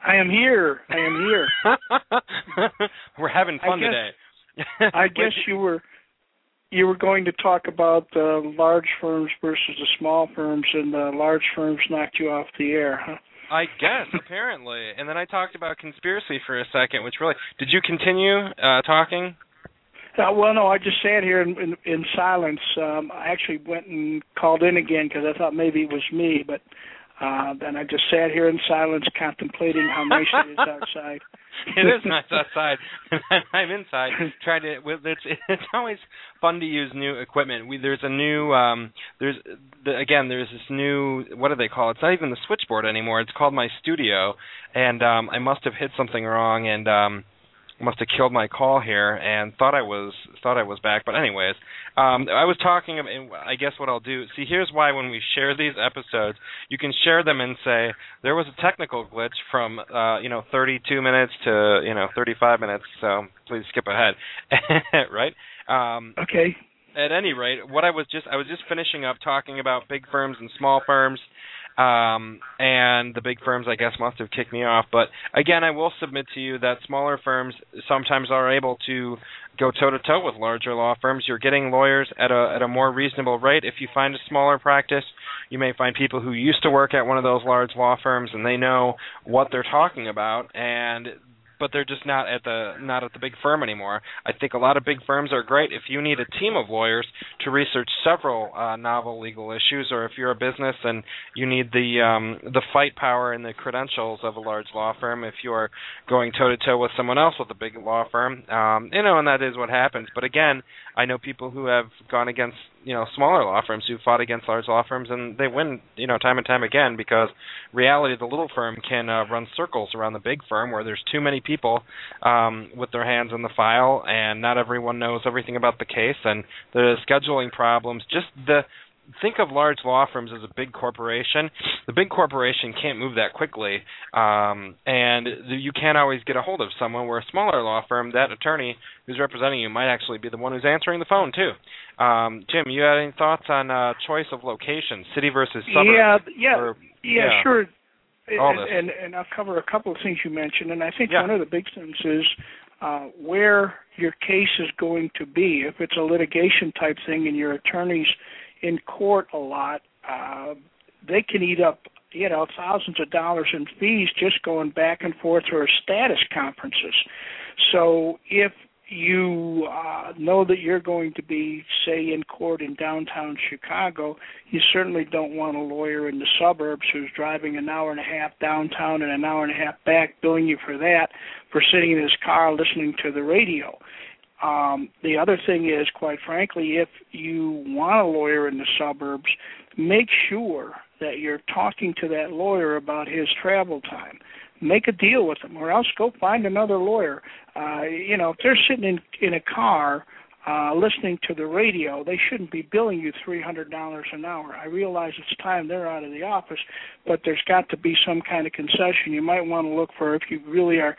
I am here. I am here. We're having fun I guess, today. I guess you were you were going to talk about uh, large firms versus the small firms, and the large firms knocked you off the air, huh? I guess, apparently. And then I talked about conspiracy for a second, which really – did you continue uh, talking? Uh, well, no, I just sat here in, in, in silence. Um, I actually went and called in again because I thought maybe it was me, but uh, then I just sat here in silence contemplating how nice it is outside. It is nice outside. I'm inside trying to. It's, it's always fun to use new equipment. We, there's a new. Um, there's the, again. There's this new. What do they call it? It's not even the switchboard anymore. It's called my studio, and um, I must have hit something wrong, and um, must have killed my call here, and thought I was thought I was back. But anyways, um, I was talking about. I guess what I'll do. See, here's why when we share these episodes, you can share them and say there was a technical glitch from uh, you know thirty-two minutes to you know thirty-five minutes. So please skip ahead, right? Um, okay. At any rate, what I was just I was just finishing up talking about big firms and small firms. Um, and the big firms, I guess, must have kicked me off. But, again, I will submit to you that smaller firms sometimes are able to go toe-to-toe with larger law firms. You're getting lawyers at a at a more reasonable rate. If you find a smaller practice, you may find people who used to work at one of those large law firms, and they know what they're talking about, and but they're just not at the not at the big firm anymore. I think a lot of big firms are great if you need a team of lawyers to research several uh, novel legal issues, or if you're a business and you need the um, the fight power and the credentials of a large law firm. If you're going toe to toe with someone else with a big law firm, um, you know, and that is what happens. But again, I know people who have gone against you know smaller law firms who fought against large law firms, and they win you know time and time again because reality the little firm can uh, run circles around the big firm where there's too many people. people um, with their hands on the file, and not everyone knows everything about the case, and the scheduling problems. Just the think of large law firms as a big corporation. The big corporation can't move that quickly, um, and the, you can't always get a hold of someone. Where a smaller law firm, that attorney who's representing you might actually be the one who's answering the phone too. Um, Jim, you had any thoughts on uh, choice of location, city versus suburb? Yeah, yeah, or, yeah, yeah, sure. And, and, and I'll cover a couple of things you mentioned, and I think yeah. one of the big things is uh, where your case is going to be. If it's a litigation type thing and your attorney's in court a lot, uh, they can eat up, you know, thousands of dollars in fees just going back and forth or status conferences. So if you uh, know that you're going to be, say, in court in downtown Chicago, you certainly don't want a lawyer in the suburbs who's driving an hour and a half downtown and an hour and a half back billing you for that, for sitting in his car listening to the radio. Um, the other thing is, quite frankly, if you want a lawyer in the suburbs, make sure that you're talking to that lawyer about his travel time. Make a deal with them, or else go find another lawyer. Uh, you know, if they're sitting in, in a car uh, listening to the radio, they shouldn't be billing you three hundred dollars an hour. I realize it's time they're out of the office, but there's got to be some kind of concession. You might want to look for, if you really are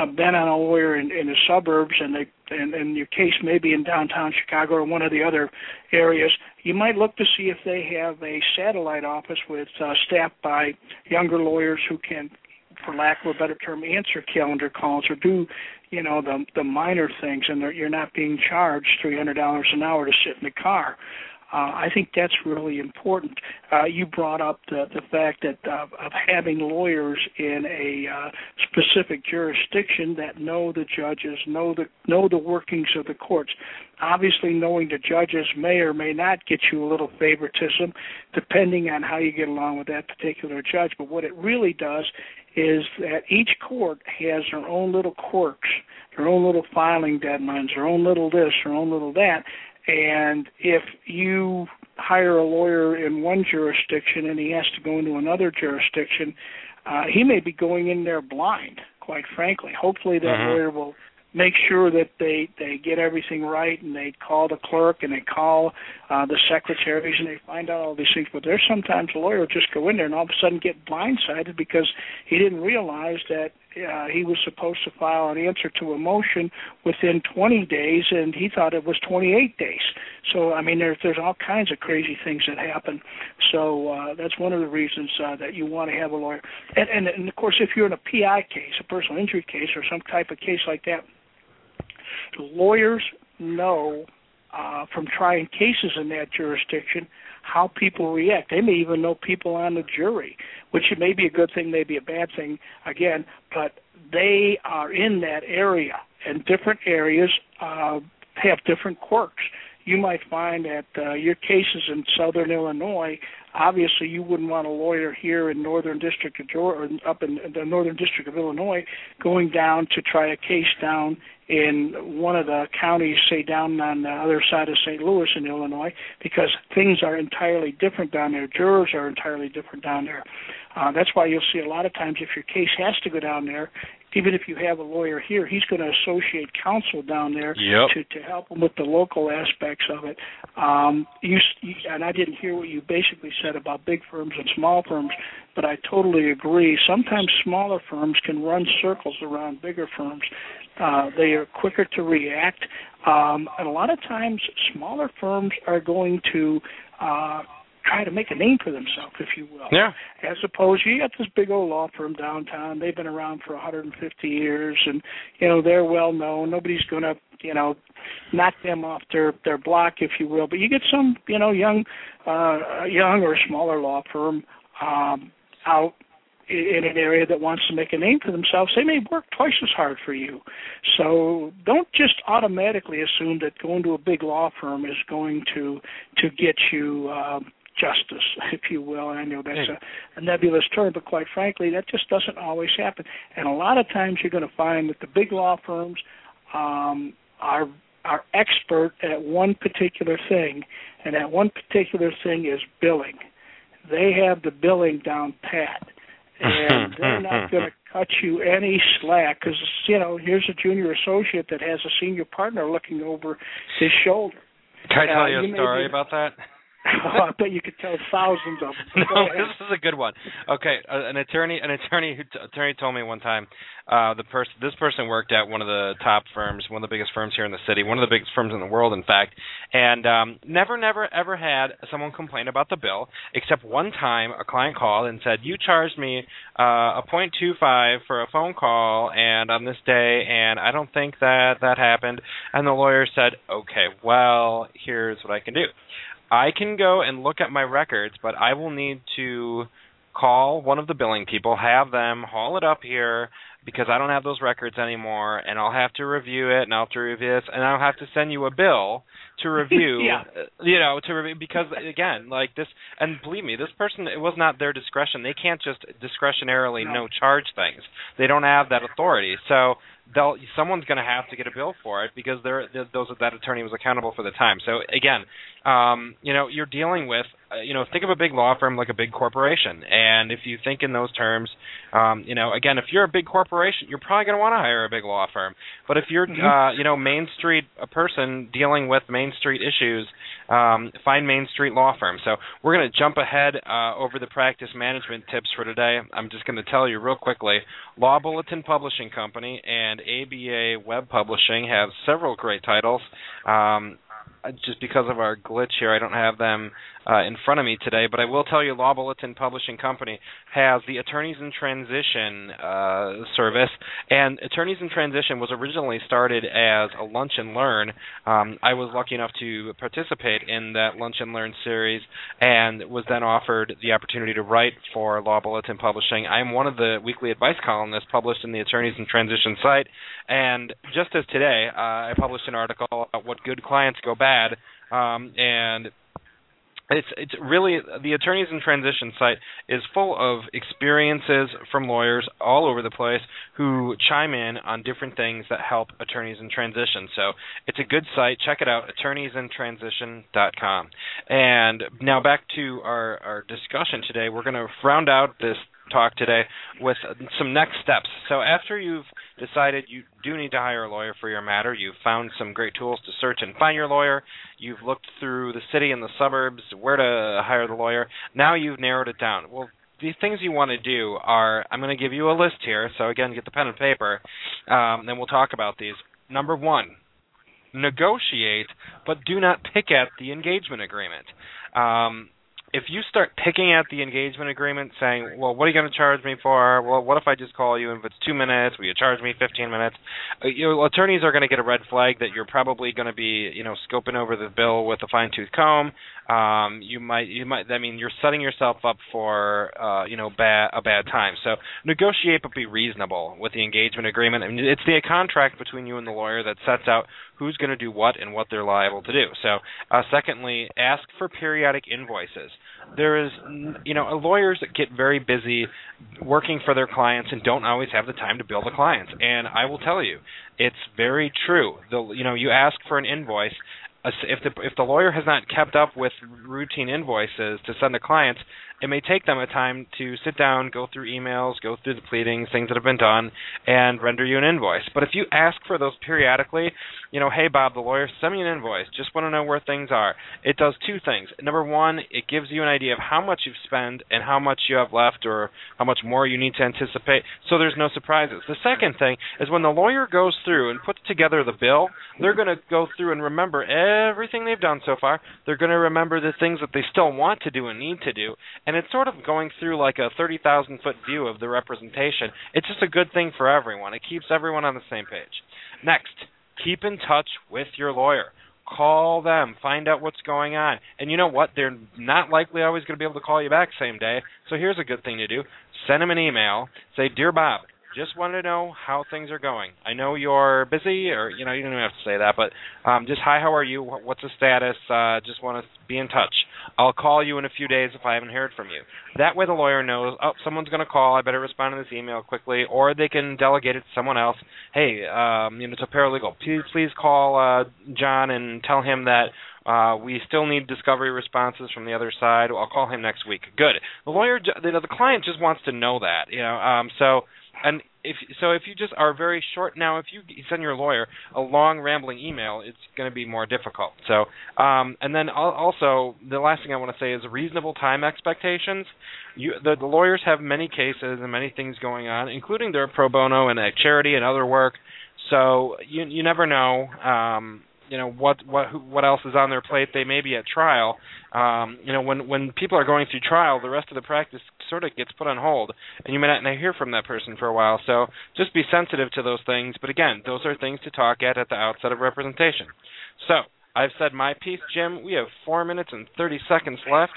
uh, bent on a lawyer in, in the suburbs and, they, and, and your case may be in downtown Chicago or one of the other areas, you might look to see if they have a satellite office with uh, staffed by younger lawyers who can, for lack of a better term, answer calendar calls or do, you know, the the minor things, and you're not being charged three hundred dollars an hour to sit in the car. Uh, I think that's really important. Uh, you brought up the, the fact that uh, of having lawyers in a uh, specific jurisdiction that know the judges, know the know the workings of the courts. Obviously, knowing the judges may or may not get you a little favoritism, depending on how you get along with that particular judge. But what it really does is that each court has their own little quirks, their own little filing deadlines, their own little this, their own little that. And if you hire a lawyer in one jurisdiction and he has to go into another jurisdiction, uh, he may be going in there blind, quite frankly. Hopefully that mm-hmm. lawyer will make sure that they, they get everything right, and they call the clerk and they call uh, the secretaries and they find out all these things. But there's sometimes a lawyer will just go in there and all of a sudden get blindsided because he didn't realize that uh, he was supposed to file an answer to a motion within twenty days, and he thought it was twenty-eight days. So, I mean, there, there's all kinds of crazy things that happen. So uh, that's one of the reasons uh, that you want to have a lawyer. And, and, and, of course, if you're in a P I case, a personal injury case, or some type of case like that, lawyers know uh, from trying cases in that jurisdiction how people react. They may even know people on the jury, which may be a good thing, may be a bad thing, again, but they are in that area, and different areas uh, have different quirks. You might find that uh, your cases in southern Illinois, obviously you wouldn't want a lawyer here in northern district of Georgia, or up in the northern district of Illinois, going down to try a case down in one of the counties, say down on the other side of Saint Louis in Illinois, because things are entirely different down there. Jurors are entirely different down there. Uh, that's why you'll see a lot of times if your case has to go down there, even if you have a lawyer here, he's going to associate counsel down there. Yep. to, to help him with the local aspects of it. Um, you, and I didn't hear what you basically said about big firms and small firms, but I totally agree. Sometimes smaller firms can run circles around bigger firms. Uh, they are quicker to react. Um, and a lot of times smaller firms are going to uh, – try to make a name for themselves, if you will. Yeah. As opposed, you got this big old law firm downtown. They've been around for one hundred fifty years, and, you know, they're well-known. Nobody's going to, you know, knock them off their, their block, if you will. But you get some, you know, young uh, young or smaller law firm um, out in an area that wants to make a name for themselves. They may work twice as hard for you. So don't just automatically assume that going to a big law firm is going to, to get you uh, – justice, if you will. And I know that's a, a nebulous term, but quite frankly, that just doesn't always happen. And a lot of times you're going to find that the big law firms um, are are expert at one particular thing, and that one particular thing is billing. They have the billing down pat, and they're not going to cut you any slack because, you know, here's a junior associate that has a senior partner looking over his shoulder. Can I tell uh, you a you story be, about that? Oh, I bet you could tell thousands of them. No, this is a good one. Okay, uh, an attorney, an attorney, who t- attorney told me one time, uh, the person, this person worked at one of the top firms, one of the biggest firms here in the city, one of the biggest firms in the world, in fact, and um, never, never, ever had someone complain about the bill, except one time a client called and said, "You charged me uh, a point two five for a phone call, and on this day, and I don't think that that happened." And the lawyer said, "Okay, well, here's what I can do. I can go and look at my records, but I will need to call one of the billing people, have them haul it up here because I don't have those records anymore, and I'll have to review it, and I'll have to review this, and I'll have to send you a bill to review." Yeah. You know, to review, because, again, like this, and believe me, this person, it was not their discretion. They can't just discretionarily no, no charge things. They don't have that authority. So they'll, someone's going to have to get a bill for it because they're, they're, those that attorney was accountable for the time. So, again, um, you know, you're dealing with, uh, you know, think of a big law firm like a big corporation. And if you think in those terms, um, you know, again, if you're a big corporation, you're probably going to want to hire a big law firm. But if you're, mm-hmm. uh, you know, Main Street, a person dealing with Main Street issues, um, find Main Street law firm. So we're going to jump ahead uh, over the practice management tips for today. I'm just going to tell you real quickly, Law Bulletin Publishing Company and And A B A Web Publishing have several great titles. Um, just because of our glitch here, I don't have them uh, in front of me today, but I will tell you Law Bulletin Publishing Company has the Attorneys in Transition uh, service, and Attorneys in Transition was originally started as a lunch and learn. Um, I was lucky enough to participate in that lunch and learn series and was then offered the opportunity to write for Law Bulletin Publishing. I am one of the weekly advice columnists published in the Attorneys in Transition site, and just as today, uh, I published an article about what good clients go back. Um, and it's it's really the Attorneys in Transition site is full of experiences from lawyers all over the place who chime in on different things that help attorneys in transition. So it's a good site. Check it out, attorneys in transition dot com. And now back to our, our discussion today. We're going to round out this talk today with some next steps. So after you've decided you do need to hire a lawyer for your matter. You've found some great tools to search and find your lawyer. You've looked through the city and the suburbs, where to hire the lawyer. Now you've narrowed it down. Well, the things you want to do are, I'm going to give you a list here. So, again, get the pen and paper, um, and we'll talk about these. Number one, negotiate, but do not pick at the engagement agreement. Um, if you start picking at the engagement agreement saying, well, what are you going to charge me for? Well, what if I just call you and if it's two minutes? Will you charge me fifteen minutes? Uh, you know, attorneys are going to get a red flag that you're probably going to be, you know, scoping over the bill with a fine-tooth comb. Um, you might, you might. I mean, you're setting yourself up for, uh, you know, ba- a bad time. So negotiate, but be reasonable with the engagement agreement. I mean, it's the contract between you and the lawyer that sets out who's going to do what and what they're liable to do. So, uh, secondly, ask for periodic invoices. There is, you know, lawyers that get very busy working for their clients and don't always have the time to bill the clients. And I will tell you, it's very true. The, you know, you ask for an invoice. If the if the lawyer has not kept up with routine invoices to send to clients, it may take them a time to sit down, go through emails, go through the pleadings, things that have been done, and render you an invoice. But if you ask for those periodically, you know, hey, Bob, the lawyer, send me an invoice. Just want to know where things are. It does two things. Number one, it gives you an idea of how much you've spent and how much you have left or how much more you need to anticipate, so there's no surprises. The second thing is when the lawyer goes through and puts together the bill, they're going to go through and remember everything they've done so far. They're going to remember the things that they still want to do and need to do. And And it's sort of going through like a thirty thousand foot view of the representation. It's just a good thing for everyone. It keeps everyone on the same page. Next, keep in touch with your lawyer. Call them. Find out what's going on. And you know what? They're not likely always going to be able to call you back same day. So here's a good thing to do. Send them an email. Say, Dear Bob, just wanted to know how things are going. I know you're busy, or, you know, you don't even have to say that, but um, just, hi, how are you? What's the status? Uh, just want to be in touch. I'll call you in a few days if I haven't heard from you. That way the lawyer knows, oh, someone's going to call. I better respond to this email quickly, or they can delegate it to someone else. Hey, um, you know, it's a paralegal. Please, please call uh, John and tell him that Uh, we still need discovery responses from the other side. I'll call him next week. Good. The lawyer, you know, the client just wants to know that, you know. Um, so, and if so, if you just are very short now, if you send your lawyer a long rambling email, it's going to be more difficult. So, um, and then also the last thing I want to say is reasonable time expectations. You, the, the lawyers have many cases and many things going on, including their pro bono and a charity and other work. So you you never know. Um, You know what? What? What else is on their plate? They may be at trial. Um, you know, when when people are going through trial, the rest of the practice sort of gets put on hold, and you may not hear from that person for a while. So just be sensitive to those things. But again, those are things to talk at at the outset of representation. So I've said my piece, Jim. We have four minutes and thirty seconds left.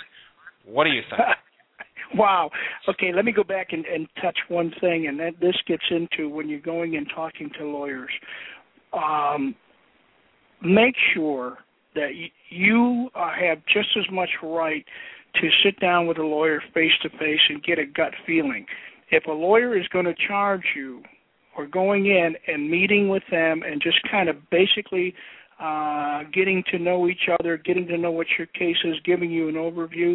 What do you think? Wow. Okay, let me go back and, and touch one thing, and that this gets into when you're going and talking to lawyers. Um, Make sure that you uh, have just as much right to sit down with a lawyer face-to-face and get a gut feeling. If a lawyer is going to charge you for going in and meeting with them and just kind of basically uh, getting to know each other, getting to know what your case is, giving you an overview,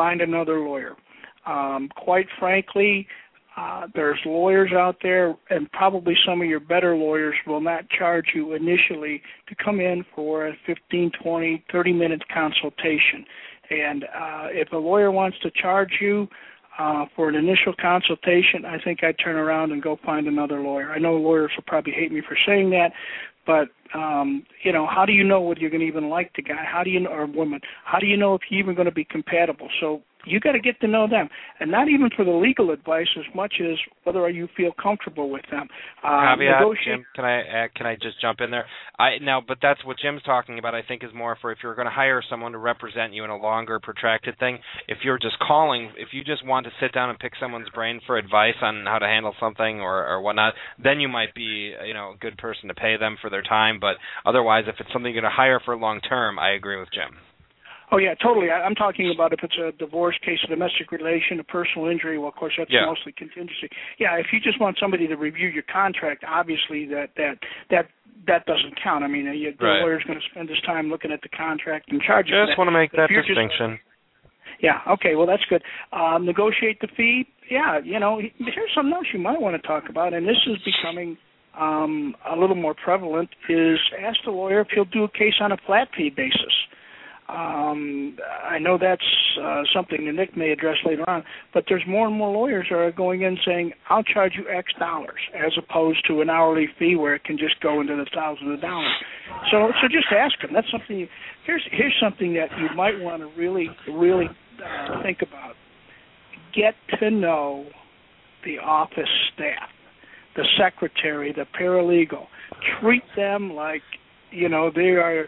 find another lawyer. Um, quite frankly, Uh, there's lawyers out there, and probably some of your better lawyers will not charge you initially to come in for a fifteen, twenty, thirty-minute consultation. And uh, if a lawyer wants to charge you uh, for an initial consultation, I think I'd turn around and go find another lawyer. I know lawyers will probably hate me for saying that, but, um, you know, how do you know whether you're going to even like the guy? How do you know, or woman? How do you know if you're even going to be compatible? So you got to get to know them, and not even for the legal advice as much as whether you feel comfortable with them. Um, Caveat, Jim, can I uh, can I just jump in there? I now, but that's what Jim's talking about. I think is more for if you're going to hire someone to represent you in a longer, protracted thing. If you're just calling, if you just want to sit down and pick someone's brain for advice on how to handle something or, or whatnot, then you might be, you know, a good person to pay them for their time. But otherwise, if it's something you're going to hire for long term, I agree with Jim. Oh, yeah, totally. I'm talking about if it's a divorce case, a domestic relation, a personal injury. Well, of course, that's yeah. mostly contingency. Yeah, if you just want somebody to review your contract, obviously that that that, that doesn't count. I mean, you, the right. lawyer's going to spend his time looking at the contract and charging that. I just want to make that distinction. Just, yeah, okay, well, that's good. Um, negotiate the fee. Yeah, you know, here's something else you might want to talk about, and this is becoming um, a little more prevalent is ask the lawyer if he'll do a case on a flat fee basis. Um, I know that's uh, something that Nick may address later on, but there's more and more lawyers that are going in saying, I'll charge you X dollars, as opposed to an hourly fee where it can just go into the thousands of dollars. So so just ask them. That's something you, here's, here's something that you might want to really, really uh, think about. Get to know the office staff, the secretary, the paralegal. Treat them like, you know, they are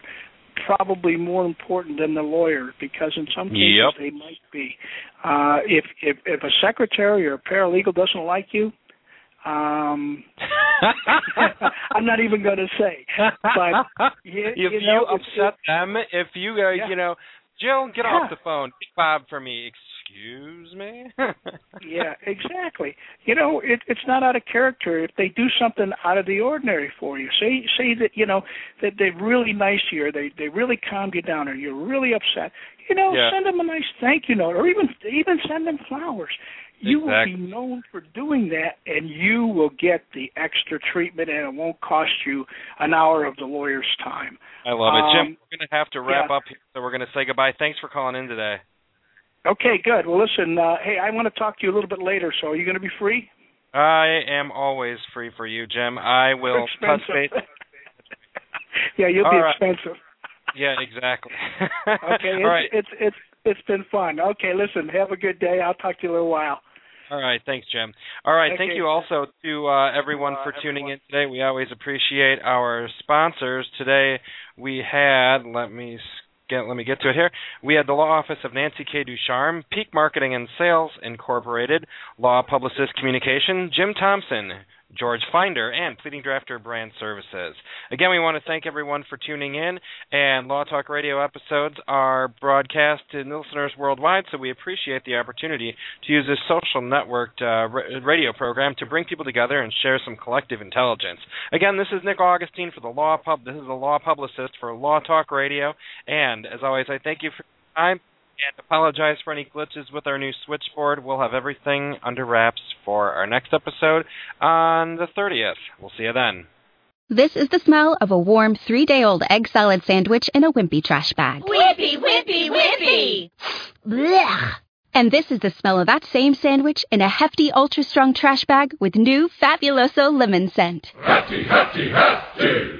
probably more important than the lawyer, because in some cases yep. they might be. Uh, if, if if a secretary or a paralegal doesn't like you, um, I'm not even going to say. But you, if you, know, you upset if, them, if you uh, yeah. you know, Jill, get yeah. off the phone. Take Bob for me. Excuse me. Yeah, exactly. You know, it, it's not out of character if they do something out of the ordinary for you. Say say that, you know, that they're really nice to you, or they, they really calmed you down, or you're really upset. You know, yeah. send them a nice thank you note, or even even send them flowers. You exactly. will be known for doing that, and you will get the extra treatment, and it won't cost you an hour of the lawyer's time. I love um, it. Jim, we're going to have to wrap yeah. up here, so we're going to say goodbye. Thanks for calling in today. Okay, good. Well, listen, uh, hey, I want to talk to you a little bit later, so are you going to be free? I am always free for you, Jim. I will touch base. Yeah, you'll All be right. expensive. Yeah, exactly. Okay, it's, right. it's, it's, it's been fun. Okay, listen, have a good day. I'll talk to you in a little while. All right, thanks, Jim. All right, okay. Thank you also to uh, everyone for uh, tuning everyone. in today. We always appreciate our sponsors. Today we had, let me see. Get, let me get to it here. We had the Law Office of Nancy K. Ducharme, Peak Marketing and Sales Incorporated, Law Publicist Communications, Jim Thompson, George Finder, and Pleading Drafter Brand Services. Again, we want to thank everyone for tuning in, and Law Talk Radio episodes are broadcast to listeners worldwide, so we appreciate the opportunity to use this social networked uh, radio program to bring people together and share some collective intelligence. Again, this is Nick Augustine for the Law Pub. This is the Law Publicist for Law Talk Radio, and as always, I thank you for your time and apologize for any glitches with our new switchboard. We'll have everything under wraps for our next episode on the thirtieth. We'll see you then. This is the smell of a warm three-day-old egg salad sandwich in a wimpy trash bag. Wimpy, wimpy, wimpy! Blech! And this is the smell of that same sandwich in a hefty, ultra-strong trash bag with new Fabuloso lemon scent. Hefty, hefty, hefty!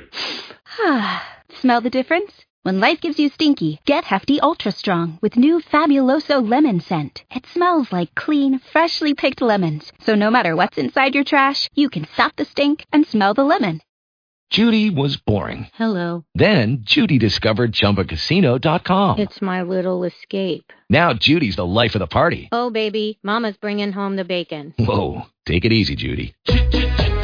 Smell the difference? When life gives you stinky, get Hefty Ultra Strong with new Fabuloso lemon scent. It smells like clean, freshly picked lemons. So no matter what's inside your trash, you can stop the stink and smell the lemon. Judy was boring. Hello. Then Judy discovered Chumba Casino dot com. It's my little escape. Now Judy's the life of the party. Oh, baby, Mama's bringing home the bacon. Whoa, take it easy, Judy.